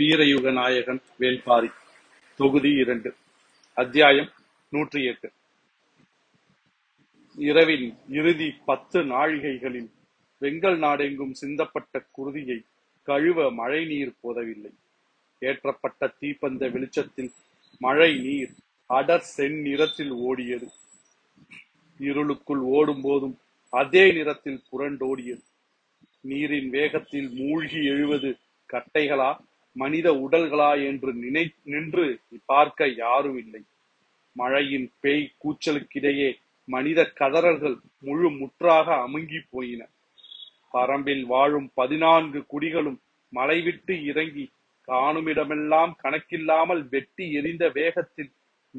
வீரயுக நாயகன் வேள்பாரி தொகுதி 2 அத்தியாயம் 108. இரவின் இறுதி 10 நாழிகைகளில் வெங்கல் நாடெங்கும் சிந்தப்பட்ட குருதியை கழுவ மழை நீர் போதவில்லை. ஏற்றப்பட்ட தீப்பந்த வெளிச்சத்தில் மழை நீர் அடர் செந்நிறத்தில் ஓடியது. இருளுக்குள் ஓடும் போதும் அதே நிறத்தில் புரண்டோடியது. நீரின் வேகத்தில் மூழ்கி எழுவது கட்டைகளா மனித உடல்களா என்று நின்று பார்க்க யாரும் இல்லை. மழையின் பேய் கூச்சலுக்கிடையே மனித கதறல்கள் முழு முற்றாக அமுங்கி போயின. பறம்பில் வாழும் 14 குடிகளும் மலை விட்டு இறங்கி காணுமிடமெல்லாம் கணக்கில்லாமல் வெட்டி எரிந்த வேகத்தில்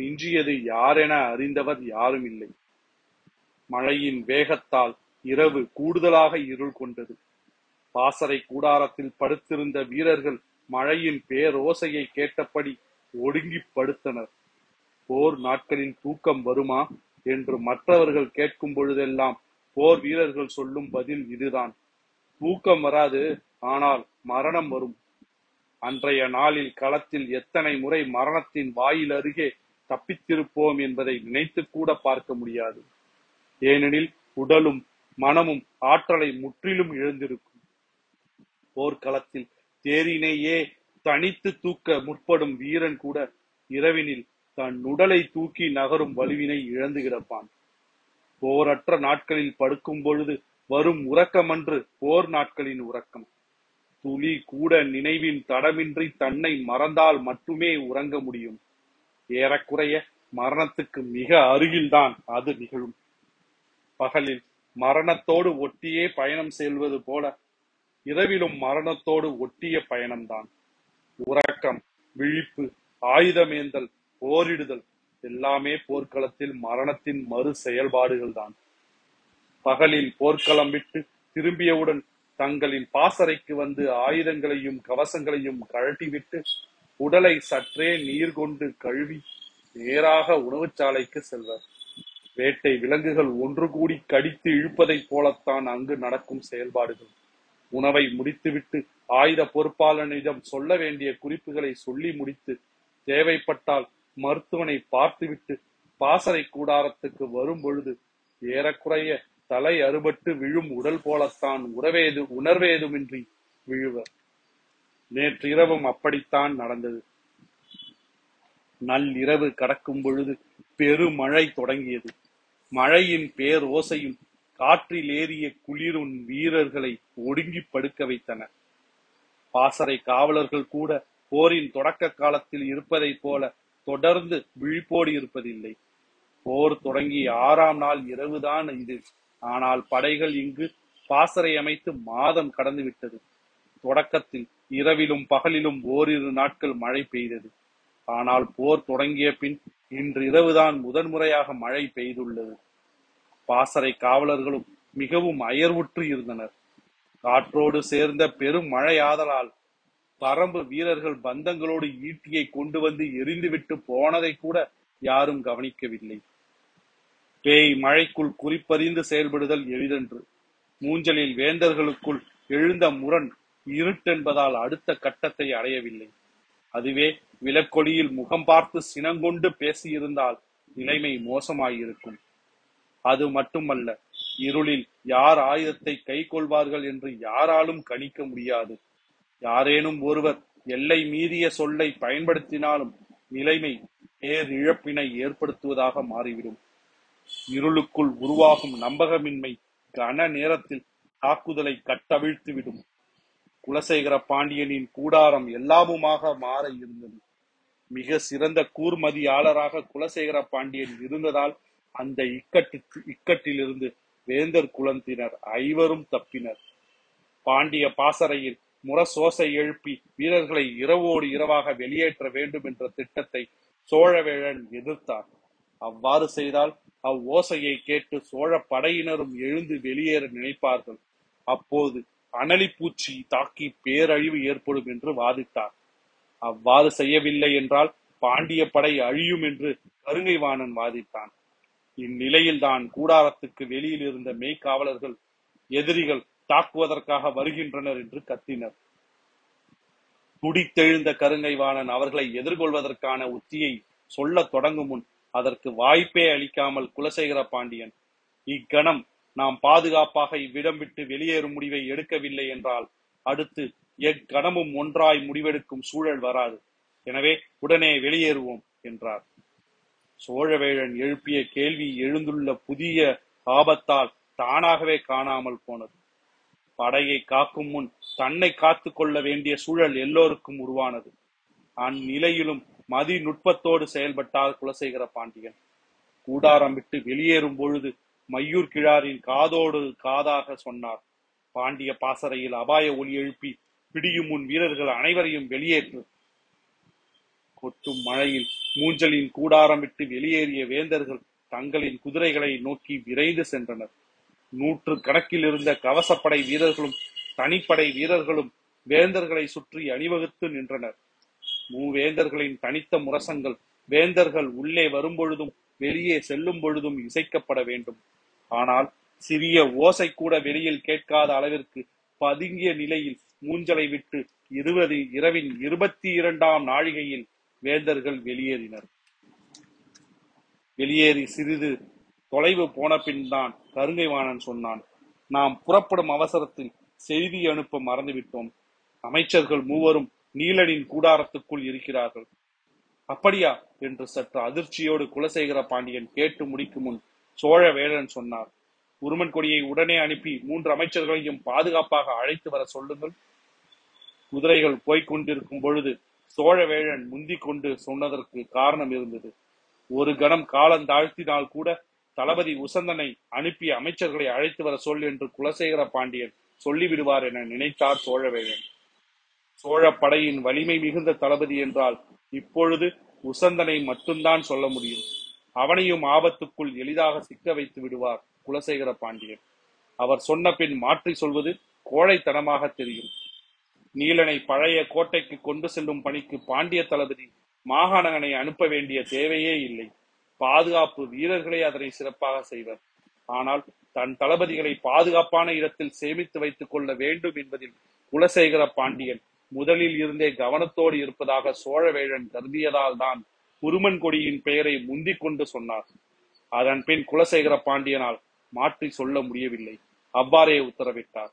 மிஞ்சியது யாரென அறிந்தவர் யாரும் இல்லை. மழையின் வேகத்தால் இரவு கூடுதலாக இருள் கொண்டது. பாசறை கூடாரத்தில் படுத்திருந்த வீரர்கள் மழையின் பேரோசையை கேட்டபடி ஒடுங்கி படுத்தனர். போர் நாட்களில் தூக்கம் வருமா என்று மற்றவர்கள் கேட்கும் பொழுதெல்லாம் போர் வீரர்கள் சொல்லும் பதில் இதுதான்: தூக்கம் வராது, ஆனால் மரணம் வரும். அன்றைய நாளில் களத்தில் எத்தனை முறை மரணத்தின் வாயில் அருகே தப்பித்திருப்போம் என்பதை நினைத்து கூட பார்க்க முடியாது. ஏனெனில் உடலும் மனமும் ஆற்றலை முற்றிலும் இழந்திருக்கும். போர்க்களத்தில் தேரினையே தனித்து தூக்க முற்படும் வீரன் கூட இரவினில் தன் உடலை தூக்கி நகரும் வலுவினை இழந்து கிடப்பான். போரற்ற நாட்களில் படுக்கும் பொழுது வரும் உறக்கமன்று போர் நாட்களின் உறக்கம். துளி கூட நினைவின் தடமின்றி தன்னை மறந்தால் மட்டுமே உறங்க முடியும். ஏறக்குறைய மரணத்துக்கு மிக அருகில்தான் அது நிகழும். பகலில் மரணத்தோடு ஒட்டியே பயணம் செல்வது போல இரவிலும் மரணத்தோடு ஒட்டிய பயணம்தான். உறக்கம், விழிப்பு, ஆயுதமேந்தல், போரிடுதல் எல்லாமே போர்க்களத்தில் மரணத்தின் மறு செயல்பாடுகள் தான். பகலில் போர்க்களம் விட்டு திரும்பியவுடன் தங்களின் பாசறைக்கு வந்து ஆயுதங்களையும் கவசங்களையும் கழட்டிவிட்டு உடலை சற்றே நீர் கொண்டு கழுவி நேராக உணவுச்சாலைக்கு செல்வர். வேட்டை விலங்குகள் ஒன்று கூடி கடித்து இழுப்பதைப் போலத்தான் அங்கு நடக்கும் செயல்பாடுகள். உணவை முடித்துவிட்டு ஆயுத பொறுப்பாளனிடம் சொல்ல வேண்டிய குறிப்புகளை சொல்லி முடித்து தேவைப்பட்டால் மருத்துவனை பார்த்துவிட்டு பாசறை கூடாரத்துக்கு வரும் பொழுது ஏறக்குறைய தலை அறுபட்டு விழும் உடல் போலத்தான் உணர்வேதுமின்றி விழுவர். நேற்றிரவும் அப்படித்தான் நடந்தது. நள்ளிரவு கடக்கும் பொழுது பெருமழை தொடங்கியது. மழையின் பேரோசையும் காற்றில் ஏறிய குளிரும் வீரர்களை ஒடுங்கி படுக்க வைத்தன. பாசறை காவலர்கள் கூட போரின் தொடக்க காலத்தில் இருப்பதை போல தொடர்ந்து விழிப்போடு இருப்பதில்லை. போர் தொடங்கி 6ஆம் நாள் இரவுதான் இது. ஆனால் படைகள் இங்கு பாசறை அமைத்து மாதம் கடந்துவிட்டது. தொடக்கத்தில் இரவிலும் பகலிலும் ஓரிரு நாட்கள் மழை பெய்தது. ஆனால் போர் தொடங்கிய பின் இன்றிரவுதான் முதன்முறையாக மழை பெய்துள்ளது. பாசறை காவலர்களும் மிகவும் அயர்வுற்று இருந்தனர். காற்றோடு சேர்ந்த பெரும் மழையாதலால் பறம்பு வீரர்கள் பந்தங்களோடு ஈட்டியை கொண்டு வந்து எரிந்துவிட்டு போனதை கூட யாரும் கவனிக்கவில்லை. பேய் மழைக்குள் குறிப்பறிந்து செயல்படுதல் எளிதன்று. மூஞ்சலில் வேந்தர்களுக்குள் எழுந்த முரண் இருட்டென்பதால் அடுத்த கட்டத்தை அடையவில்லை. அதுவே விலக்கொலியில் முகம் பார்த்து சினங்கொண்டு பேசியிருந்தால் நிலைமை மோசமாயிருக்கும். அது மட்டுமல்ல, இருளில் யார் ஆயுதத்தை கை கொள்வார்கள் என்று யாராலும் கணிக்க முடியாது. யாரேனும் ஒருவர் எல்லை மீறிய சொல்லை பயன்படுத்தினாலும் நிலைமை பேரிழப்பினை ஏற்படுத்துவதாக மாறிவிடும். இருளுக்குள் உருவாகும் நம்பகமின்மை கன நேரத்தில் தாக்குதலை கட்டவிழ்த்துவிடும். குலசேகர பாண்டியனின் கூடாரம் எல்லாமுமாக மாற இருந்தது. மிக சிறந்த கூர்மதியாளராக குலசேகர பாண்டியன் இருந்ததால் அந்த இக்கட்டிலிருந்து வேந்தர் குலத்தினர் ஐவரும் தப்பினர். பாண்டிய பாசறையில் முரசோசை எழுப்பி வீரர்களை இரவோடு இரவாக வெளியேற்ற வேண்டும் என்ற திட்டத்தை சோழவேழன் எதிர்த்தார். அவ்வாறு செய்தால் அவ்வோசையை கேட்டு சோழ படையினரும் எழுந்து வெளியேற நினைப்பார்கள். அப்போது அனலிப்பூச்சி தாக்கி பேரழிவு ஏற்படும் என்று வாதிட்டார். அவ்வாறு செய்யவில்லை என்றால் பாண்டிய படை அழியும் என்று கருங்கைவாணன் வாதிட்டான். இந்நிலையில் தான் கூடாரத்துக்கு வெளியில் இருந்த மெய்காவலர்கள் எதிரிகள் தாக்குவதற்காக வருகின்றனர் என்று கத்தினர். துடித்தெழுந்த கருங்கைவாணன் அவர்களை எதிர்கொள்வதற்கான உத்தியை சொல்ல தொடங்கும் முன் அதற்கு வாய்ப்பே அளிக்காமல் குலசேகர பாண்டியன், இக்கணம் நாம் பாதுகாப்பாக இவ்விடம் விட்டு வெளியேறும் முடிவை எடுக்கவில்லை என்றால் அடுத்து எக்கணமும் ஒன்றாய் முடிவெடுக்கும் சூழல் வராது. எனவே உடனே வெளியேறுவோம் என்றார். சோழவேழன் எழுப்பிய கேள்வி எழுந்துள்ள புதிய ஆபத்தால் தானாகவே காணாமல் போனது. படையை காக்கும் முன் தன்னை காத்து கொள்ள வேண்டிய சூழல் எல்லோருக்கும் உருவானது. அந்நிலையிலும் மதி நுட்பத்தோடு செயல்பட்டார் குலசேகர பாண்டியன். கூடாரம் விட்டு வெளியேறும் பொழுது மையூர் கிழாரின் காதோடு காதாக சொன்னார், பாண்டிய பாசறையில் அபாய ஒலி எழுப்பி பிடியும் முன் வீரர்கள் அனைவரையும் வெளியேற்று. கொட்டும் மழையில் மூஞ்சலின் கூடாரம் விட்டு வெளியேறிய வேந்தர்கள் தங்களின் குதிரைகளை நோக்கி விரைந்து சென்றனர். நூற்று கணக்கில் இருந்த கவசப்படை வீரர்களும் தனிப்படை வீரர்களும் வேந்தர்களை சுற்றி அணிவகுத்து நின்றனர். மூவேந்தர்களின் தனித்த முரசங்கள் வேந்தர்கள் உள்ளே வரும்பொழுதும் வெளியே செல்லும் பொழுதும் இசைக்கப்பட வேண்டும். ஆனால் சிறிய ஓசை கூட வெளியில் கேட்காத அளவிற்கு பதுங்கிய நிலையில் மூஞ்சலை விட்டு இரவின் 22ஆம் நாழிகையில் வேந்தர்கள் வெளியேறினர். வெளியேறி சிறிது தொலைவு போன பின் தான் கருங்கைவாணன் சொன்னான், நாம் புறப்படும் அவசரத்தில் செய்தி அனுப்ப மறந்துவிட்டோம். அமைச்சர்கள் மூவரும் நீலனின் கூடாரத்துக்குள் இருக்கிறார்கள். அப்படியா என்று சற்று அதிர்ச்சியோடு குலசேகர பாண்டியன் கேட்டு முடிக்கும் முன் சோழவேளன் சொன்னார், உருமன் கொடியை உடனே அனுப்பி 3 அமைச்சர்களையும் பாதுகாப்பாக அழைத்து வர சொல்லுங்கள். குதிரைகள் போய்கொண்டிருக்கும் பொழுது சோழவேளன் முந்திக் கொண்டு சொன்னதற்கு காரணம் இருந்தது. ஒரு கணம் காலம் தாழ்த்தினால் கூட தளபதி உசந்தனை அனுப்பி அமைச்சர்களை அழைத்து வர சொல் என்று குலசேகர பாண்டியன் சொல்லிவிடுவார் என நினைத்தார் சோழவேளன். சோழ படையின் வலிமை மிகுந்த தளபதி என்றால் இப்பொழுது உசந்தனை மட்டும்தான் சொல்ல முடியும். அவனையும் ஆபத்துக்குள் எளிதாக சிக்க வைத்து விடுவார் குலசேகர பாண்டியன். அவர் சொன்ன பின் மாற்றி சொல்வது கோழைத்தனமாக தெரியும். நீலனை பழைய கோட்டைக்கு கொண்டு செல்லும் பணிக்கு பாண்டிய தளபதி மாகாணனை அனுப்ப வேண்டிய தேவையே இல்லை. பாதுகாப்பு வீரர்களே அதனை சிறப்பாக செய்வர். ஆனால் தன் தளபதிகளை பாதுகாப்பான இடத்தில் சேமித்து வைத்துக் கொள்ள வேண்டும் என்பதில் குலசேகர பாண்டியன் முதலில் இருந்தே கவனத்தோடு இருப்பதாக சோழவேழன் கருதியதால் தான் உருமன் கொடியின் பெயரை முந்திக் கொண்டு சொன்னார். அதன் பின் குலசேகர பாண்டியனால் மாற்றி சொல்ல முடியவில்லை. அவ்வாறே உத்தரவிட்டார்.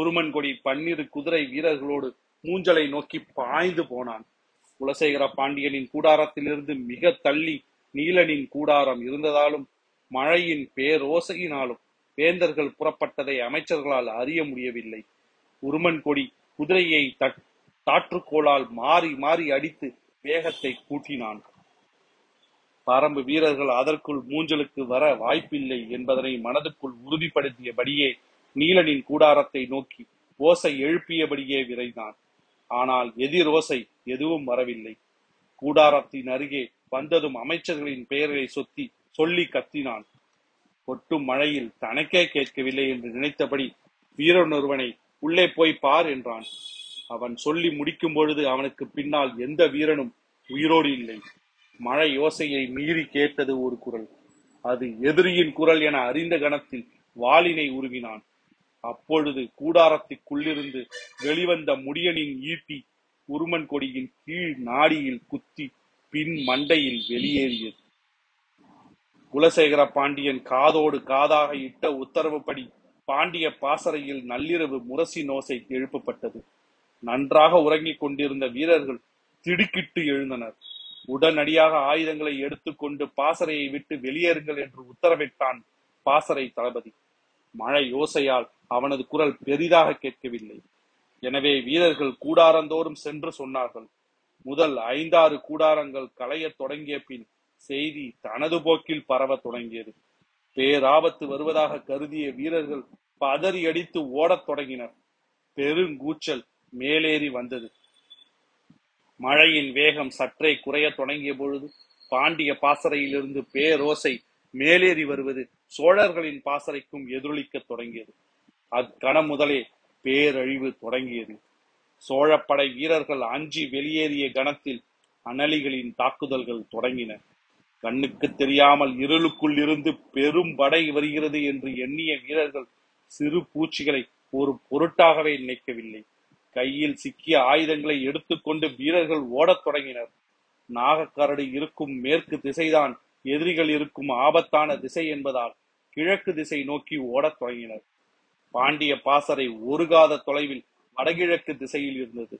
உருமன் கொடி 12 குதிரை வீரர்களோடு மூஞ்சலை நோக்கி பாய்ந்து போனான். குலசேகர பாண்டியனின் கூடாரத்திலிருந்து மிக தள்ளி நீலனின் கூடாரம் இருந்ததாலும் மழையின் பேரோசையினாலும் வேந்தர்கள் புறப்பட்டதை அமைச்சர்களால் அறிய முடியவில்லை. உருமன் கொடி குதிரையை தாற்றுக்கோளால் மாறி மாறி அடித்து வேகத்தை கூட்டினான். பறம்பு வீரர்கள் அதற்குள் மூஞ்சலுக்கு வர வாய்ப்பில்லை என்பதனை மனதுக்குள் உறுதிப்படுத்தியபடியே நீலனின் கூடாரத்தை நோக்கி ஓசை எழுப்பியபடியே விரைந்தான். ஆனால் எதிர் ஓசை எதுவும் வரவில்லை. கூடாரத்தின் அருகே வந்ததும் அமைச்சர்களின் பெயரை சொல்லி கத்தினான். கொட்டும் மழையில் தனக்கே கேட்கவில்லை என்று நினைத்தபடி வீரனொருவனை உள்ளே போய் பார் என்றான். அவன் சொல்லி முடிக்கும் பொழுது அவனுக்கு பின்னால் எந்த வீரனும் உயிரோடு இல்லை. மழை யோசையை மீறி கேட்டது ஒரு குரல். அது எதிரியின் குரல் என அறிந்த கணத்தில் வாளினை உருவினான். அப்பொழுது கூடாரத்திற்குள்ளிருந்து வெளிவந்த முடியனின் ஈட்டி உருமன் கொடியின் கீழ் நாடியில் குத்தி பின் மண்டையில் வெளியேறியது. குலசேகர பாண்டியன் காதோடு காதாக இட்ட உத்தரவுப்படி பாண்டிய பாசறையில் நள்ளிரவு முரசின் ஓசை எழுப்பப்பட்டது. நன்றாக உறங்கிக் கொண்டிருந்த வீரர்கள் திடுக்கிட்டு எழுந்தனர். உடனடியாக ஆயுதங்களை எடுத்துக்கொண்டு பாசறையை விட்டு வெளியேறுங்கள் என்று உத்தரவிட்டான் பாசறை தளபதி. மழை யோசையால் அவனது குரல் பெரிதாக கேட்கவில்லை. எனவே வீரர்கள் கூடாரந்தோறும் சென்று சொன்னார்கள். முதல் 5-6 கூடாரங்கள் களைய தொடங்கிய பின் செய்தி தனது போக்கில் பரவ தொடங்கியது. பேராபத்து வருவதாக கருதிய வீரர்கள் பதறி அடித்து ஓடத் தொடங்கினர். பெருங்கூச்சல் மேலேறி வந்தது. மழையின் வேகம் சற்றே குறைய தொடங்கிய பொழுது பாண்டிய பாசறையிலிருந்து பேரோசை மேலேறி வருவது சோழர்களின் பாசறைக்கும் எதிரொலிக்க தொடங்கியது. அக்கணம் முதலே பேரழிவு தொடங்கியது. சோழப்படை வீரர்கள் அஞ்சி வெளியேறிய கணத்தில் அனலிகளின் தாக்குதல்கள் தொடங்கின. கண்ணுக்கு தெரியாமல் இருளுக்குள் இருந்து பெரும் படை வருகிறது என்று எண்ணிய வீரர்கள் சிறு பூச்சிகளை ஒரு பொருட்டாகவே நினைக்கவில்லை. கையில் சிக்கிய ஆயுதங்களை எடுத்துக்கொண்டு வீரர்கள் ஓடத் தொடங்கினர். நாகக்கரடி இருக்கும் மேற்கு திசைதான் எதிரிகள் இருக்கும் ஆபத்தான திசை என்பதால் கிழக்கு திசை நோக்கி ஓடத் தொடங்கினர். பாண்டிய பாசறை ஒரு காத தொலைவில் வடகிழக்கு திசையில் இருந்தது.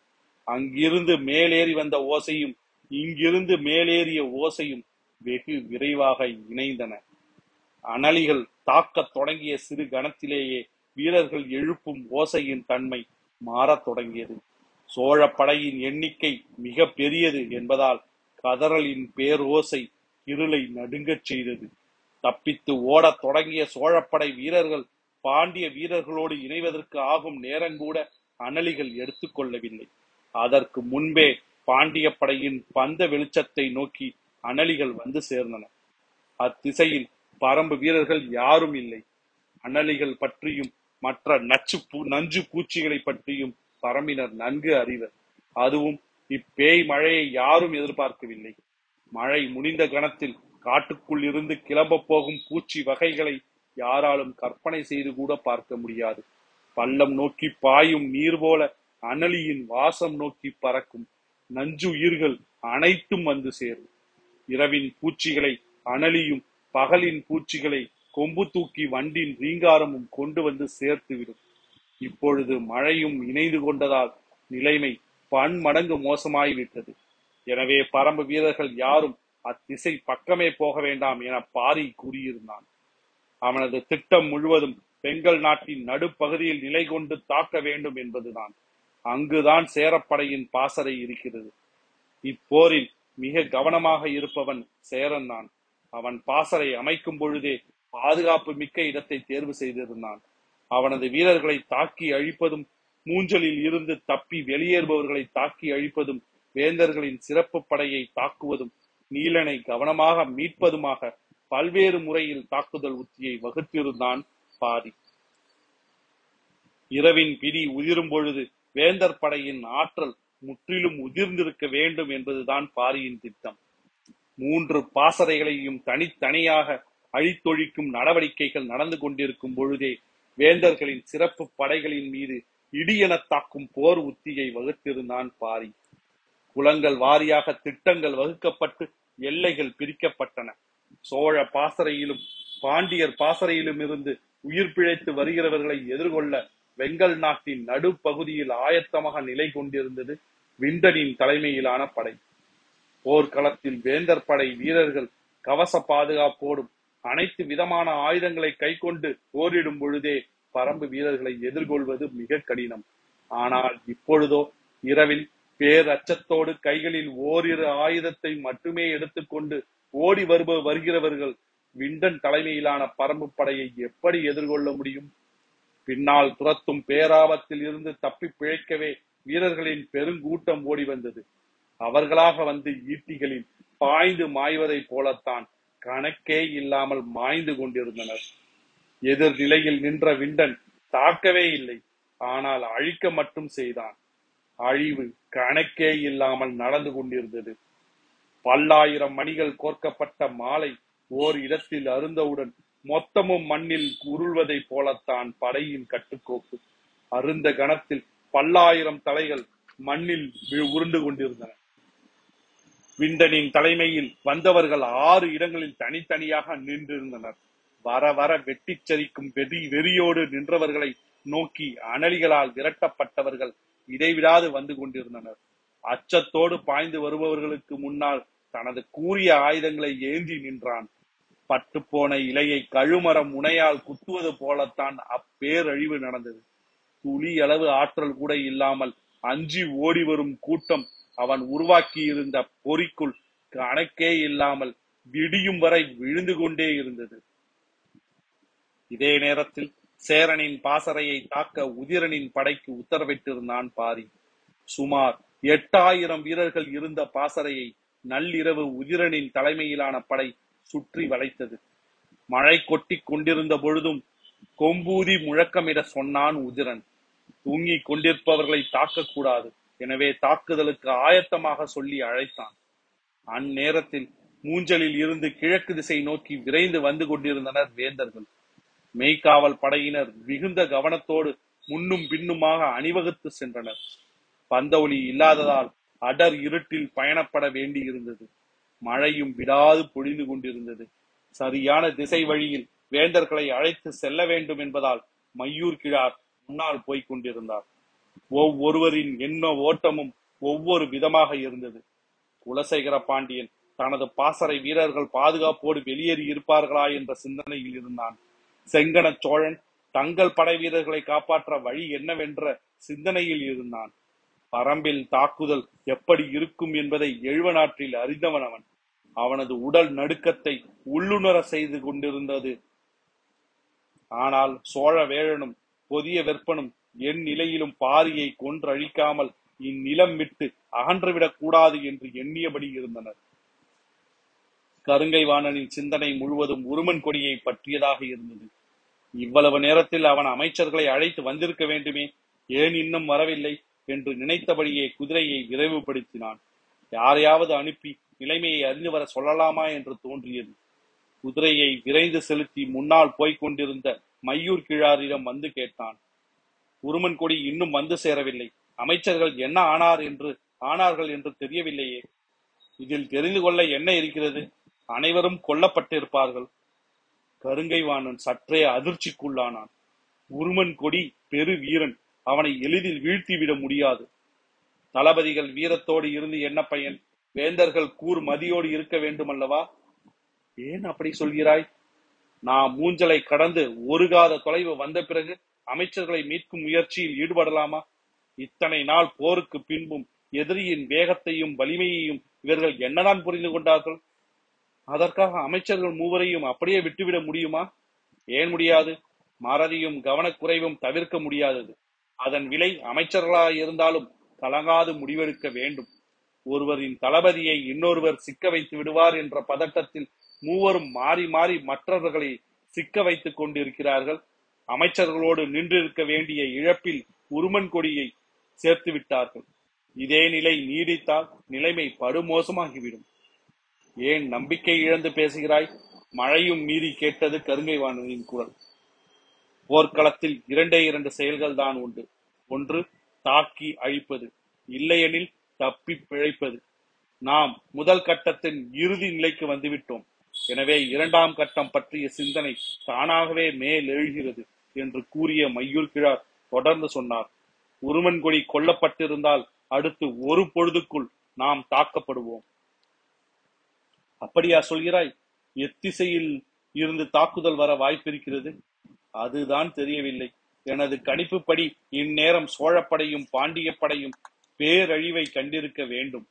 அங்கிருந்து மேலேறி வந்த ஓசையும் இங்கிருந்து மேலேறிய ஓசையும் வெகு விரைவாக இணைந்தன. அனலிகள் தாக்கத் தொடங்கிய சிறு கணத்திலேயே வீரர்கள் எழுப்பும் ஓசையின் தன்மை மாறத் தொடங்கியது. சோழ படையின் எண்ணிக்கை மிக பெரியது என்பதால் கதறலின் பேரோசை இருளை நடுங்கச் செய்தது. தப்பித்து ஓடத் தொடங்கிய சோழப்படை வீரர்கள் பாண்டிய வீரர்களோடு இணைவதற்கு ஆகும் நேரங்கூட அனலிகள் எடுத்துக்கொள்ளவில்லை. அதற்கு முன்பே பாண்டிய படையின் பந்த வெளிச்சத்தை நோக்கி அனலிகள் வந்து சேர்ந்தன. அத்திசையில் பறம்பு வீரர்கள் யாரும் இல்லை. அனலிகள் பற்றியும் மற்ற நஞ்சு பூச்சிகளை பற்றியும் பறம்பினர் நன்கு அறிவர். அதுவும் இப்பேய் மழையை யாரும் எதிர்பார்க்கவில்லை. மழை முடிந்த கணத்தில் காட்டுக்குள் இருந்து கிளம்ப போகும் பூச்சி வகைகளை யாராலும் கற்பனை செய்து கூட பார்க்க முடியாது. பள்ளம் நோக்கி பாயும் நீர் போல அனலியின் வாசம் நோக்கி பறக்கும் நஞ்சு உயிர்கள் அனைத்தும் வந்து சேரும். இரவின் பூச்சிகளை அனலியும் பகலின் பூச்சிகளை கொம்பு தூக்கி வண்டின் ரீங்காரமும் கொண்டு வந்து சேர்த்துவிடும். இப்பொழுது மழையும் இணைந்து கொண்டதால் நிலைமை பன்மடங்கு மோசமாகிவிட்டது. எனவே பறம்பு வீரர்கள் யாரும் அத்திசை பக்கமே போக வேண்டாம் என பாரி கூறியிருந்தான். அவனது திட்டம் முழுவதும் பெங்கல் நாட்டின் நடுப்பகுதியில் நிலை கொண்டு தாக்க வேண்டும் என்பதுதான். அங்குதான் சேரப்படையின் பாசறை இருக்கிறது. இப்போரில் மிக கவனமாக இருப்பவன் சேரன் தான். அவன் பாசறை அமைக்கும் பொழுதே பாதுகாப்பு மிக்க இடத்தை தேர்வு செய்திருந்தான். அவனது வீரர்களை தாக்கி அழிப்பதும் மூஞ்சலில் இருந்து தப்பி வெளியேறுபவர்களை தாக்கி அழிப்பதும் வேந்தர்களின் சிறப்பு படையை தாக்குவதும் நீலனை கவனமாக மீட்பதுமாக பல்வேறு முறையில் தாக்குதல் உத்தியை வகுத்திருந்தான் பாரி. இரவின் பிடி உதிரும் பொழுது வேந்தர் படையின் ஆற்றல் முற்றிலும் உதிர்ந்திருக்க வேண்டும் என்பதுதான் பாரியின் திட்டம். 3 பாசறைகளையும் தனித்தனியாக அழித்தொழிக்கும் நடவடிக்கைகள் நடந்து கொண்டிருக்கும் பொழுதே வேந்தர்களின் சிறப்பு படைகளின் மீது இடியென தாக்கும் போர் உத்தியை வகுத்திருந்தான் பாரி. குளங்கள் வாரியாக திட்டங்கள் வகுக்கப்பட்டு எல்லைகள் பிரிக்கப்பட்டன. சோழ பாசறையிலும் பாண்டியர் பாசறையிலும் இருந்து உயிர் பிழைத்து வருகிறவர்களை எதிர்கொள்ள வெங்கல் நாட்டின் நடுப்பகுதியில் ஆயத்தமாக நிலை கொண்டிருந்தது விந்தனின் தலைமையிலான படை. போர்க்களத்தில் வேந்தர் படை வீரர்கள் கவச பாதுகாப்போடும் அனைத்து விதமான ஆயுதங்களை கை கொண்டு போரிடும் பொழுதே பறம்பு வீரர்களை எதிர்கொள்வது மிக கடினம். ஆனால் இப்பொழுதோ இரவில் பேரச்சத்தோடு கைகளில் ஓரிரு ஆயுதத்தை மட்டுமே எடுத்துக்கொண்டு ஓடி வருகிறவர்கள் விண்டன் தலைமையிலான பறம்பு படையை எப்படி எதிர்கொள்ள முடியும்? பின்னால் துரத்தும் பேராபத்தில் இருந்து தப்பி பிழைக்கவே வீரர்களின் பெருங்கூட்டம் ஓடி வந்தது. அவர்களாக வந்து ஈட்டிகளில் பாய்ந்து மாய்வதை போலத்தான் கணக்கே இல்லாமல் மாய்ந்து கொண்டிருந்தனர். எதிர்நிலையில் நின்ற விண்டன் தாக்கவே இல்லை. ஆனால் அழிக்க மட்டும் செய்தான். அழிவு கணக்கே இல்லாமல் நடந்து கொண்டிருந்தது. பல்லாயிரம் மணிகள் கோர்க்கப்பட்ட மாலை ஓர் இடத்தில் அருந்தவுடன் மொத்தமும் மண்ணில் உருள்வதை போலத்தான் படையின் கட்டுக்கோப்பு. அருந்த கணத்தில் பல்லாயிரம் தலைகள் மண்ணில் உருண்டு கொண்டிருந்தன. விண்டனின் தலைமையில் வந்தவர்கள் 6 இடங்களில் தனித்தனியாக நின்றிருந்தனர். வர வர வெட்டி செறிக்கும் வெறியோடு நின்றவர்களை நோக்கி அனலிகளால் விரட்டப்பட்டவர்கள் இடைவிடாது வந்து கொண்டிருந்தனர். அச்சத்தோடு பாய்ந்து வருபவர்களுக்கு முன்னால் தனது கூரிய ஆயுதங்களை ஏந்தி நின்றான். பட்டுப்போன இலையை கழுமரம் முனையால் குத்துவது போலத்தான் அப்பேரழிவு நடந்தது. துளி அளவு ஆற்றல் கூட இல்லாமல் அஞ்சி ஓடி வரும் கூட்டம் அவன் உருவாக்கியிருந்த பொறிக்குள் கணக்கே இல்லாமல் விடியும் வரை விழுந்து கொண்டே இருந்தது. இதே நேரத்தில் சேரனின் பாசறையை தாக்க உதிரனின் படைக்கு உத்தரவிட்டிருந்தான் பாரி. சுமார் 8000 வீரர்கள் இருந்த பாசறையை நள்ளிரவு உதிரனின் தலைமையிலான படை சுற்றி வளைத்தது. மழை கொட்டி கொண்டிருந்த பொழுதும் கொம்பூதி முழக்கமிட சொன்னான் உதிரன். தூங்கி கொண்டிருப்பவர்களை தாக்கக்கூடாது. எனவே தாக்குதலுக்கு ஆயத்தமாக சொல்லி அழைத்தான். அந்நேரத்தில் மூஞ்சலில் இருந்து கிழக்கு திசை நோக்கி விரைந்து வந்து கொண்டிருந்தனர் வேந்தர்கள். மெய்காவல் படையினர் மிகுந்த கவனத்தோடு முன்னும் பின்னுமாக அணிவகுத்து சென்றனர். பந்த ஒளி இல்லாததால் அடர் இருட்டில் பயணப்பட வேண்டி இருந்தது. மழையும் விடாது பொழிந்து கொண்டிருந்தது. சரியான திசை வழியில் வேந்தர்களை அழைத்து செல்ல வேண்டும் என்பதால் மையூர் கிழார் முன்னால் போய்க் கொண்டிருந்தார். ஒவ்வொருவரின் எண்ண ஓட்டமும் ஒவ்வொரு விதமாக இருந்தது. குலசேகர பாண்டியன் தனது பாசறை வீரர்கள் பாதுகாப்போடு வெளியேறி இருப்பார்களா என்ற சிந்தனையில் இருந்தான். செங்கன சோழன் தங்கள் படை வீரர்களை காப்பாற்ற வழி என்னவென்ற சிந்தனையில் இருந்தான். பறம்பில் தாக்குதல் எப்படி இருக்கும் என்பதை எழுவ நாட்டில் அறிந்தவன் அவன். அவனது உடல் நடுக்கத்தை உள்ளுணர செய்து கொண்டிருந்தது. ஆனால் சோழ வேழனும் புதிய வெற்பனும் என் நிலையிலும் பாரியை கொன்றழிக்காமல் இந்நிலம் விட்டு அகன்றுவிடக் கூடாது என்று எண்ணியபடி இருந்தனர். கருங்கை வாணனின் சிந்தனை முழுவதும் உருமன் கொடியை பற்றியதாக இருந்தது. இவ்வளவு நேரத்தில் அவன் அமைச்சர்களை அழைத்து வந்திருக்க வேண்டுமே, ஏன் இன்னும் வரவில்லை என்று நினைத்தபடியே குதிரையை விரைவுபடுத்தினான். யாரையாவது அனுப்பி நிலைமையை அறிந்து வர சொல்லலாமா என்று தோன்றியது. குதிரையை விரைந்து செலுத்தி முன்னால் போய்க் கொண்டிருந்த மையூர் கிழாரிடம் வந்து கேட்டான். உருமன் கொடி இன்னும் வந்து சேரவில்லை, அமைச்சர்கள் என்ன ஆனார்கள் என்று தெரியவில்லையே. இதில் தெரிந்து கொள்ள என்ன இருக்கிறது? அனைவரும் கொல்லப்பட்டிருப்பார்கள். கருங்கை வாணன் சற்றே அதிர்ச்சிக்குள்ளானான். உருமன் கொடி பெரு வீரன், அவனை எளிதில் வீழ்த்திவிட முடியாது. தளபதிகள் வீரத்தோடு இருந்து என்ன பயன்? வேந்தர்கள் கூர் மதியோடு இருக்க வேண்டும் அல்லவா? ஏன் அப்படி சொல்கிறாய்? நாம் மூஞ்சலை கடந்து ஒரு காத தொலைவு வந்த பிறகு அமைச்சர்களை மீட்கும் முயற்சியில் ஈடுபடலாமா? இத்தனை நாள் போருக்கு பின்பும் எதிரியின் வேகத்தையும் வலிமையையும் இவர்கள் என்னதான் புரிந்து கொண்டார்கள்? அதற்காக அமைச்சர்கள் மூவரையும் அப்படியே விட்டுவிட முடியுமா? ஏன் முடியாது? மறதியும் கவனக்குறைவும் தவிர்க்க முடியாதது. அதன் விலை அமைச்சர்களாக இருந்தாலும் கலங்காது முடிவெடுக்க வேண்டும். ஒருவரின் தளபதியை இன்னொருவர் சிக்க வைத்து விடுவார் என்ற பதட்டத்தில் மூவரும் மாறி மாறி மற்றவர்களை சிக்க வைத்துக் கொண்டிருக்கிறார்கள். அமைச்சர்களோடு நின்றிருக்க வேண்டிய இழப்பில் உருமன் கொடியை சேர்த்து விட்டார்கள். இதே நிலை நீடித்தால் நிலைமை படுமோசமாகிவிடும். ஏன் நம்பிக்கை இழந்து பேசுகிறாய்? மழையும் மீறி கேட்டது கருங்கை வாணனின் குரல். போர்க்களத்தில் 2 செயல்கள் தான் உண்டு. ஒன்று தாக்கி அழிப்பது, இல்லையெனில் தப்பி பிழைப்பது. நாம் முதல் கட்டத்தின் இறுதி நிலைக்கு வந்துவிட்டோம். எனவே 2ஆம் கட்டம் பற்றிய சிந்தனை தானாகவே மேல் எழுகிறது என்று கூறிய மையூர் கிழார் தொடர்ந்து சொன்னார். உருமன் கொடி கொல்லப்பட்டிருந்தால் அடுத்து ஒரு பொழுதுக்குள் நாம் தாக்கப்படுவோம். அப்படியா சொல்கிறாய்? எத்திசையில் இருந்து தாக்குதல் வர வாய்ப்பிருக்கிறது? அதுதான் தெரியவில்லை. எனது கணிப்புப்படி இந்நேரம் சோழப்படையும் பாண்டியப்படையும் பேரழிவை கண்டிருக்க வேண்டும்.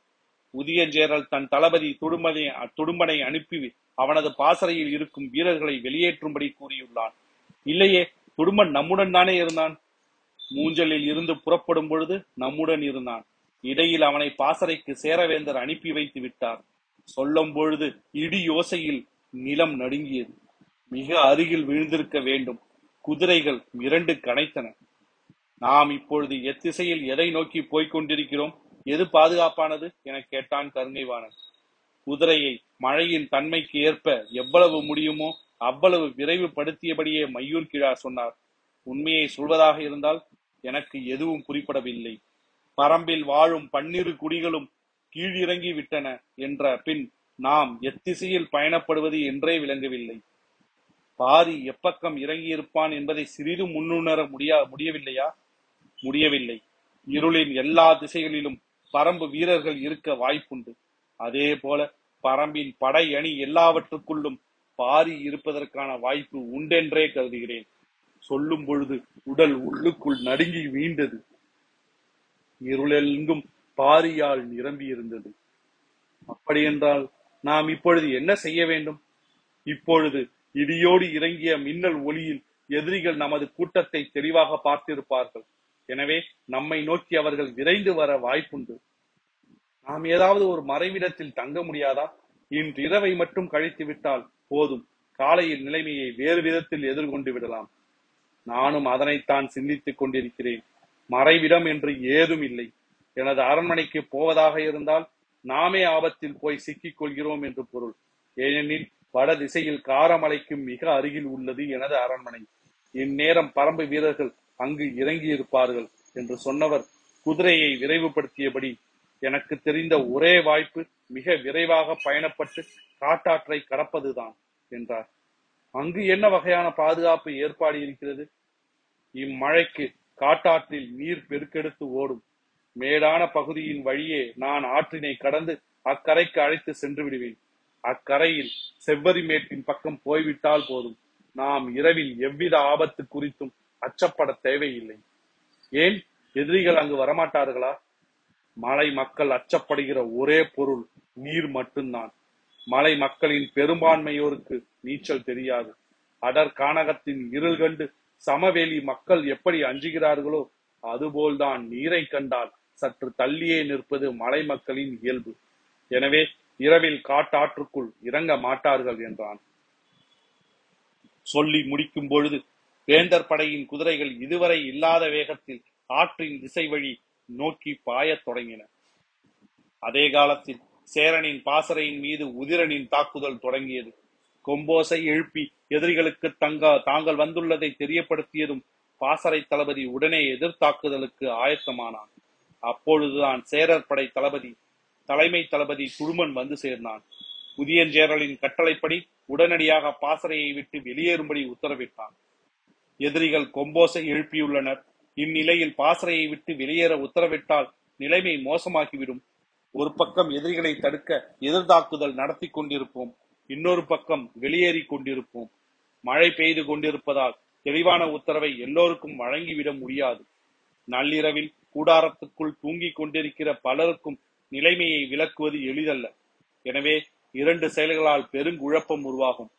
உதியஞ்சேரல் தன் தளபதி துடும்பனை அனுப்பி அவனது பாசறையில் இருக்கும் வீரர்களை வெளியேற்றும்படி கூறியுள்ளான். இல்லையே, துடும்பன் நம்முடன் தானே இருந்தான். மூஞ்சலில் இருந்து புறப்படும் பொழுது நம்முடன் இருந்தான். இடையில் அவனை பாசறைக்கு சேரவேந்தர் அனுப்பி வைத்து விட்டார். சொல்லும் பொழுது இடி யோசையில் நிலம் நடுங்கியது. மிக அருகில் விழுந்திருக்க வேண்டும். குதிரைகள் 2 கனைத்தன. நாம் இப்பொழுது எத்திசையில் எதை நோக்கி போய்கொண்டிருக்கிறோம்? எது பாதுகாப்பானது என கேட்டான் கருங்கைவாணன். குதிரையை மழையின் தன்மைக்கு ஏற்ப எவ்வளவு முடியுமோ அவ்வளவு விரைவு படுத்தியபடியே மையூர் கிழார் சொன்னார். உண்மையை சொல்வதாக இருந்தால் எனக்கு எதுவும் குறிப்பிடவில்லை. பறம்பில் வாழும் 12 குடிகளும் கீழிறங்கி விட்டன என்ற பின் நாம் எத்திசையில் பயணப்படுவது என்றே விளங்கவில்லை. பாரி எப்பக்கம் இறங்கியிருப்பான் என்பதை சிறிதும் முன்னுணர முடியவில்லையா? முடியவில்லை. இருளின் எல்லா திசைகளிலும் பறம்பு வீரர்கள் இருக்க வாய்ப்புண்டு. அதே போல பறம்பின் படை அணி எல்லாவற்றுக்குள்ளும் பாரி இருப்பதற்கான வாய்ப்பு உண்டென்றே கருதுகிறேன். சொல்லும் பொழுது உடல் உள்ளுக்குள் நடுங்கி வீண்டது. இருளெங்கும் பாரியால் நிரம்பி இருந்தது. அப்படியென்றால் நாம் இப்பொழுது என்ன செய்ய வேண்டும்? இப்பொழுது இடியோடு இறங்கிய மின்னல் ஒளியில் எதிரிகள் நமது கூட்டத்தை தெளிவாக பார்த்திருப்பார்கள். எனவே நம்மை நோக்கி அவர்கள் விரைந்து வர வாய்ப்புண்டு. நாம் ஏதாவது ஒரு மறைவிடத்தில் தங்க முடியாதா? இன்றிரவை மட்டும் கழித்து விட்டால் போதும், காலையில் நிலைமையை வேறு விதத்தில் எதிர்கொண்டு விடலாம். நானும் அதனைத்தான் சிந்தித்துக் கொண்டிருக்கிறேன். மறைவிடம் என்று ஏதும் இல்லை. எனது அரண்மனைக்கு போவதாக இருந்தால் நாமே ஆபத்தில் போய் சிக்கிக் கொள்கிறோம் என்று பொருள். ஏனெனில் வட திசையில் காரமலைக்கும் மிக அருகில் உள்ளது எனது அரண்மனை. இந்நேரம் பறம்பு வீரர்கள் அங்கு இறங்கியிருப்பார்கள் என்று சொன்னவர் குதிரையை விரைவுபடுத்தியபடி எனக்கு தெரிந்த ஒரே வாய்ப்பு மிக விரைவாக பயணப்பட்டு காட்டாற்றை கடப்பதுதான் என்றார். அங்கு என்ன வகையான பாதுகாப்பு ஏற்பாடு இருக்கிறது? இம்மழைக்கு காட்டாற்றில் நீர் பெருக்கெடுத்து ஓடும். மேலான பகுதியின் வழியே நான் ஆற்றினை கடந்து அக்கரைக்கு அழைத்து சென்று விடுவேன். அக்கரையில் செவ்வரிமேட்டின் பக்கம் போய்விட்டால் போதும். நாம் இரவில் எவ்வித ஆபத்து குறித்தும் அச்சப்பட தேவையில்லை. ஏன், எதிரிகள் அங்கு வரமாட்டார்களா? மலை மக்கள் அச்சப்படுகிற ஒரே பொருள் நீர் மட்டும்தான். மலை மக்களின் பெரும்பான்மையோருக்கு நீச்சல் தெரியாது. அடர் கானகத்தின் இருள் கண்டு சமவெளி மக்கள் எப்படி அஞ்சுகிறார்களோ அதுபோல்தான் நீரை கண்டால் சற்று தள்ளியே நிற்பது மலை மக்களின் இயல்பு. எனவே இரவில் காட்டாற்றுக்குள் இறங்க மாட்டார்கள் என்றான். சொல்லி முடிக்கும் பொழுது வேந்தர் படையின் குதிரைகள் இதுவரை இல்லாத வேகத்தில் ஆற்றின் திசை வழி நோக்கி பாயத் தொடங்கின. அதே காலத்தில் சேரனின் பாசறையின் மீது உதிரனின் தாக்குதல் தொடங்கியது. கொம்போசை எழுப்பி எதிரிகளுக்கு தாங்கள் வந்துள்ளதை தெரியப்படுத்தியதும் பாசறை தளபதி உடனே எதிர்த்தாக்குதலுக்கு ஆயத்தமானான். அப்பொழுதுதான் சேரர் படை தலைமை தளபதி குழுமன் வந்து சேர்ந்தான். புதியஞ்சேரலின் கட்டளைப்படி உடனடியாக பாசறையை விட்டு வெளியேறும்படி உத்தரவிட்டான். எதிரிகள் கொம்போசை எழுப்பியுள்ளனர். இந்நிலையில் பாசறையை விட்டு வெளியேற உத்தரவிட்டால் நிலைமை மோசமாகிவிடும். ஒரு பக்கம் எதிரிகளை தடுக்க எதிர்த்தாக்குதல் நடத்தி கொண்டிருப்போம், இன்னொரு பக்கம் வெளியேறி கொண்டிருப்போம். மழை பெய்து கொண்டிருப்பதால் தெளிவான உத்தரவை எல்லோருக்கும் வழங்கிவிட முடியாது. நள்ளிரவில் கூடாரத்துக்குள் தூங்கிக் கொண்டிருக்கிற பலருக்கும் நிலைமையை விளக்குவது எளிதல்ல. எனவே இரண்டு செயல்களால் பெருங்குழப்பம் உருவாகும்.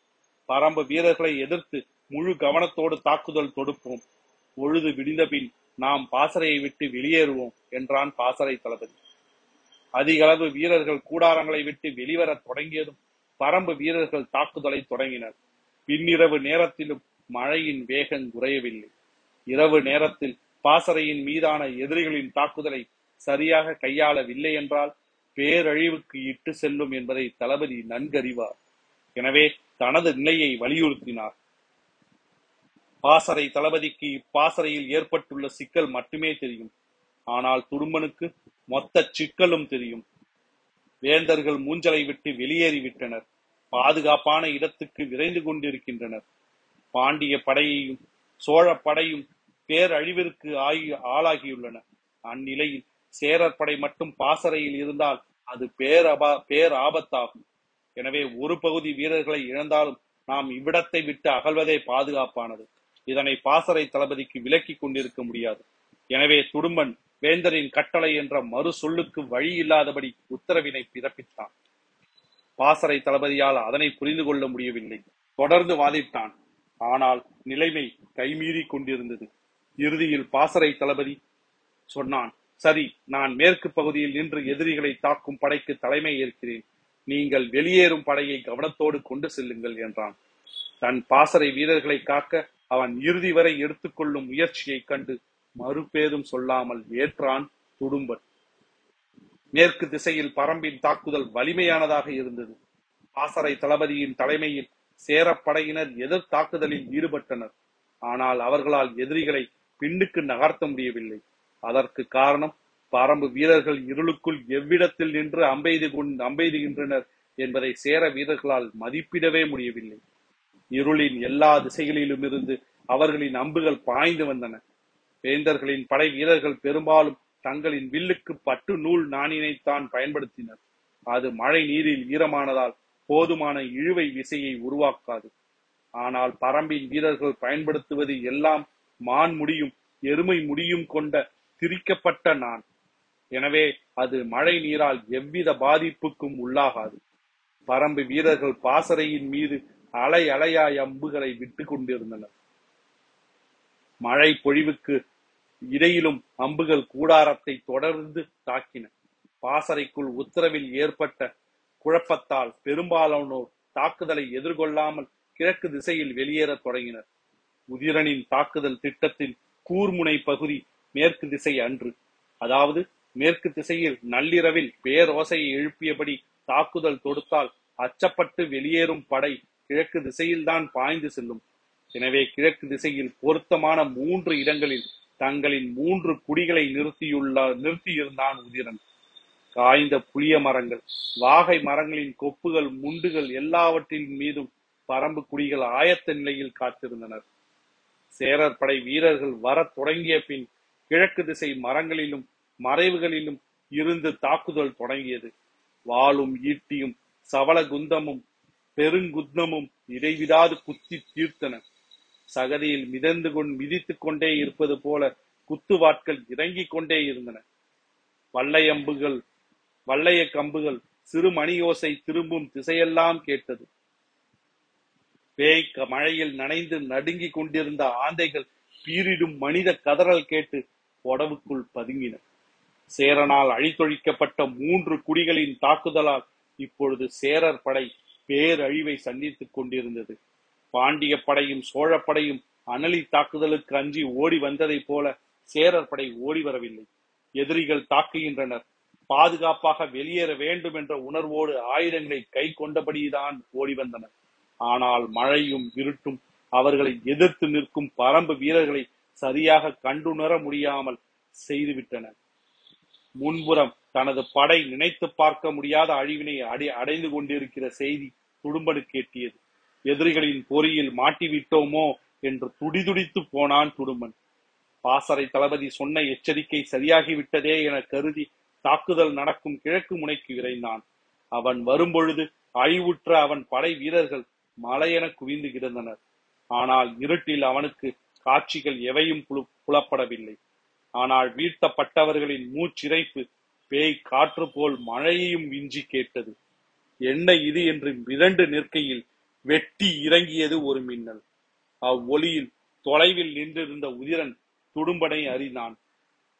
பறம்பு வீரர்களை எதிர்த்து முழு கவனத்தோடு தாக்குதல் தொடுப்போம். பொழுது விடிந்த பின் நாம் பாசறையை விட்டு வெளியேறுவோம் என்றான் பாசறை தளபதி. அதிகளவு வீரர்கள் கூடாரங்களை விட்டு வெளிவர தொடங்கியதும் பறம்பு வீரர்கள் தாக்குதலை தொடங்கினர். பின்னிரவு நேரத்திலும் மழையின் வேகம் குறையவில்லை. இரவு நேரத்தில் பாசறையின் மீதான எதிரிகளின் தாக்குதலை சரியாக கையாளவில்லை என்றால் பேரழிவுக்கு இட்டு செல்லும் என்பதை தளபதி நன்கறிவார். எனவே தனது நிலையை வலியுறுத்தினார். பாசறை தளபதிக்கு இப்பாசறையில் ஏற்பட்டுள்ள சிக்கல் மட்டுமே தெரியும். ஆனால் துரும்பனுக்கு மொத்த சிக்கலும் தெரியும். வேந்தர்கள் மூஞ்சலை விட்டு வெளியேறிவிட்டனர். பாதுகாப்பான இடத்துக்கு விரைந்து கொண்டிருக்கின்றனர். பாண்டிய படையையும் சோழ படையும் பேரழிவிற்கு ஆளாகியுள்ளன. அந்நிலையில் சேரர் படை மட்டும் பாசறையில் இருந்தால் அது பேராபத்தாகும். எனவே ஒரு பகுதி வீரர்களை இழந்தாலும் நாம் இவ்விடத்தை விட்டு அகல்வதே பாதுகாப்பானது. இதனை பாசறை தளபதிக்கு விலக்கி கொண்டிருக்க முடியாது. எனவே துடும்பன் வேந்தரின் கட்டளை என்ற மறு சொல்லுக்கு வழி இல்லாதபடி உத்தரவினை பிறப்பித்தான். பாசறை தளபதியால் அதனை புரிந்து கொள்ள முடியவில்லை. தொடர்ந்து வாதிட்டான். ஆனால் நிலைமை கைமீறி கொண்டிருந்தது. இறுதியில் பாசறை தளபதி சொன்னான், சரி, நான் மேற்கு பகுதியில் நின்று எதிரிகளை தாக்கும் படைக்கு தலைமை ஏற்கிறேன். நீங்கள் வெளியேறும் படையை கவனத்தோடு கொண்டு செல்லுங்கள் என்றான். தன் பாசறை வீரர்களை காக்க அவன் இறுதி வரை எடுத்துக்கொள்ளும் முயற்சியை கண்டு மறுபேதும் சொல்லாமல் ஏற்றான் துடும்பன். மேற்கு திசையில் பறம்பின் தாக்குதல் வலிமையானதாக இருந்தது. பாசறை தளபதியின் தலைமையில் சேரப்படையினர் எதிர் தாக்குதலில் ஈடுபட்டனர். ஆனால் அவர்களால் எதிரிகளை பின்னுக்கு நகர்த்த முடியவில்லை. அதற்கு காரணம் பறம்பு வீரர்கள் இருளுக்குள் எவ்விடத்தில் நின்று அம்பெய்துகின்றனர் என்பதை சேர வீரர்களால் மதிப்பிடவே முடியவில்லை. இருளின் எல்லா திசைகளிலும் இருந்து அவர்களின் அம்புகள் பாய்ந்து வந்தன. வேந்தர்களின் படை வீரர்கள் பெரும்பாலும் தங்களின் வில்லுக்கு பட்டு நூல் நாணினைத்தான் பயன்படுத்தினர். அது மழை நீரில் ஈரமானதால் போதுமான இழுவை விசையை உருவாக்காது. ஆனால் பறம்பின் வீரர்கள் பயன்படுத்துவது எல்லாம் மான் முடியும் எருமை முடியும் கொண்ட திரிக்கப்பட்ட நான். எனவே அது மழை நீரால் எவ்வித பாதிப்புக்கும் உள்ளாகாது. பறம்பு வீரர்கள் பாசறையின் மீது அலை அலையாய் அம்புகளை விட்டு கொண்டிருந்தனர். மழை பொழிவுக்கு இடையிலும் அம்புகள் கூடாரத்தை தொடர்ந்து தாக்கின. பாசறைக்குள் உத்தரவில் ஏற்பட்ட குழப்பத்தால் பெரும்பாலானோர் தாக்குதலை எதிர்கொள்ளாமல் கிழக்கு திசையில் வெளியேற தொடங்கினர். உதிரனின் தாக்குதல் திட்டத்தின் கூர்முனை பகுதி மேற்கு திசை அன்று, அதாவது மேற்கு திசையில் நள்ளிரவில் பேரோசையை எழுப்பியபடி தாக்குதல் தொடுத்தால் அச்சப்பட்டு வெளியேறும் படை கிழக்கு திசையில்தான் பாய்ந்து செல்லும். எனவே கிழக்கு திசையில் பொருத்தமான 3 இடங்களில் தங்களின் 3 குடிகளை நிறுத்தியிருந்தான் உதிரன். காய்ந்த புளிய மரங்கள், வாகை மரங்களின் கொப்புகள், முண்டுகள் எல்லாவற்றின் மீதும் பறம்பு குடிகள் ஆயத்த நிலையில் காத்திருந்தனர். சேரர் படை வீரர்கள் வர தொடங்கிய பின் கிழக்கு திசை மரங்களிலும் மறைவுகளிலும் இருந்து தாக்குதல் தொடங்கியது. வாளும் ஈட்டியும் சவள குந்தமும் பெருங்குந்தமும் இடைவிடாது குத்தி தீர்த்தன. சகதியில் மிதித்துக் கொண்டே இருப்பது போல குத்துவாட்கள் இறங்கிக் கொண்டே இருந்தன. வள்ளைய கம்புகள், சிறு மணியோசை திரும்பும் திசையெல்லாம் கேட்டது. பேய் மழையில் நனைந்து நடுங்கிக் கொண்டிருந்த ஆந்தைகள் பீரிடும் மனித கதறல் கேட்டு உடவுக்குள் பதுங்கின. சேரனால் அழித்தொழிக்கப்பட்ட 3 குடிகளின் தாக்குதலால் இப்பொழுது சேரர் படை பேரழிவை சந்தித்துக் கொண்டிருந்தது. பாண்டிய படையும் சோழப்படையும் அனலி தாக்குதலுக்கு அஞ்சி ஓடி வந்ததை போல சேரர் படை ஓடி வரவில்லை. எதிரிகள் தாக்குகின்றனர், பாதுகாப்பாக வெளியேற வேண்டும் என்ற உணர்வோடு ஆயுதங்களை கை கொண்டபடிதான் ஓடி வந்தனர். ஆனால் மழையும் இருட்டும் அவர்களை எதிர்த்து நிற்கும் பறம்பு வீரர்களை சரியாக கண்டுணர முடியாமல் செய்துவிட்டனர். முன்புறம் தனது படை நினைத்து பார்க்க முடியாத அழிவினை அடைந்து கொண்டிருக்கிற செய்தி துடும்படு கேட்டியது. எதிரிகளின் பொறியில் மாட்டிவிட்டோமோ என்று துடிதுடித்து போனான் துடும்பன். பாசறை தளபதி சொன்ன எச்சரிக்கை சரியாகிவிட்டதே என கருதி தாக்குதல் நடக்கும் கிழக்கு முனைக்கு விரைந்தான். அவன் வரும்பொழுது அழிவுற்ற அவன் படை வீரர்கள் மலையென குவிந்து கிடந்தனர். ஆனால் இருட்டில் அவனுக்கு காட்சிகள் எவையும் புலப்படவில்லை. ஆனால் வீழ்த்தப்பட்டவர்களின் மூச்சிறைப்பு பேய் காற்று போல் மழையையும் விஞ்சி கேட்டது. என்ன இது என்று மிரண்டு நிற்கையில் வெட்டி இறங்கியது ஒரு மின்னல். அவ்வொலியில் தொலைவில் நின்றிருந்த உதிரன் துடும்பனை அறிந்தான்.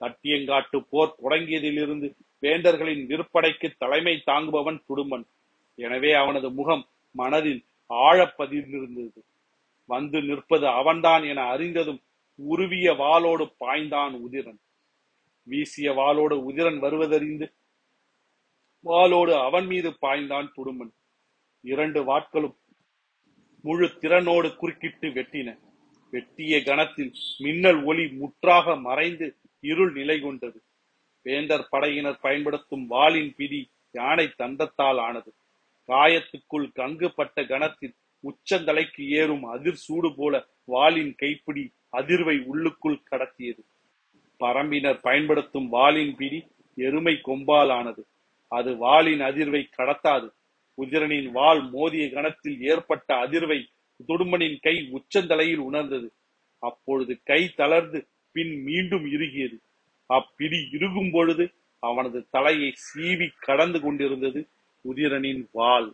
தட்டியங்காட்டு போர் தொடங்கியதிலிருந்து வேந்தர்களின் விற்படைக்கு தலைமை தாங்குபவன் துடும்பன். எனவே அவனது முகம் மனதில் ஆழப்பதிர்ந்திருந்தது. வந்து நிற்பது அவன்தான் என அறிந்ததும் உருவிய வாளோடு பாய்ந்தான் உதிரன். வீசிய வாளோடு உதிரன் வருவதறிந்து வாளோடு அவன் மீது பாய்ந்தான் துடும்பன். 2 வாட்களும் முழு திறனோடு குறுக்கிட்டு வெட்டின. வெட்டிய கணத்தில் மின்னல் ஒளி முற்றாக மறைந்து இருள் நிலை கொண்டது. வேந்தர் படையினர் பயன்படுத்தும் வாளின் பிடி யானை தந்தத்தால் ஆனது. காயத்துக்குள் கங்குபட்ட கணத்தில் உச்சந்தலைக்கு ஏறும் அதிர்சூடு போல வாளின் கைப்பிடி அதிர்வை உள்ளுக்குள் கடத்தியது. பறம்பினர் பயன்படுத்தும் வாளின் பிடி எருமை கொம்பால் ஆனது. அது வாளின் அதிர்வை கடத்தாது. உதிரனின் வாள் மோதிய கணத்தில் ஏற்பட்ட அதிர்வை துடும்பனின் கை உச்சந்தலையில் உணர்ந்தது. அப்பொழுது கை தளர்ந்து பின் மீண்டும் இறுகியது. அப்பிடி இறுகும் பொழுது அவனது தலையை சீவி கடந்து கொண்டிருந்தது உதிரனின் வாள்.